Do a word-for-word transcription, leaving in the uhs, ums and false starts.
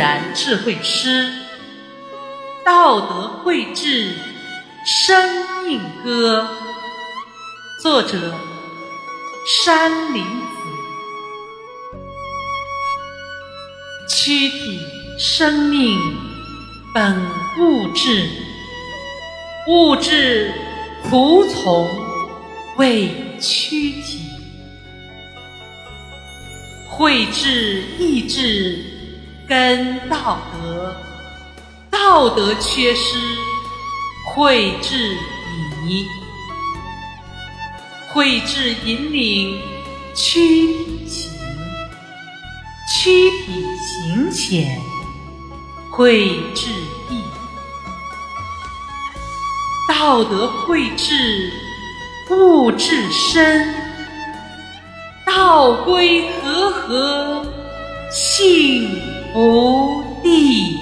然智慧师，道德慧智生命歌。作者山林子。躯体生命本物质，物质仆从为躯体，慧智意志跟道德，道德缺失慧智迷，慧智引领躯体行，躯体行浅慧智意，道德慧智物质身，道归和合幸福地。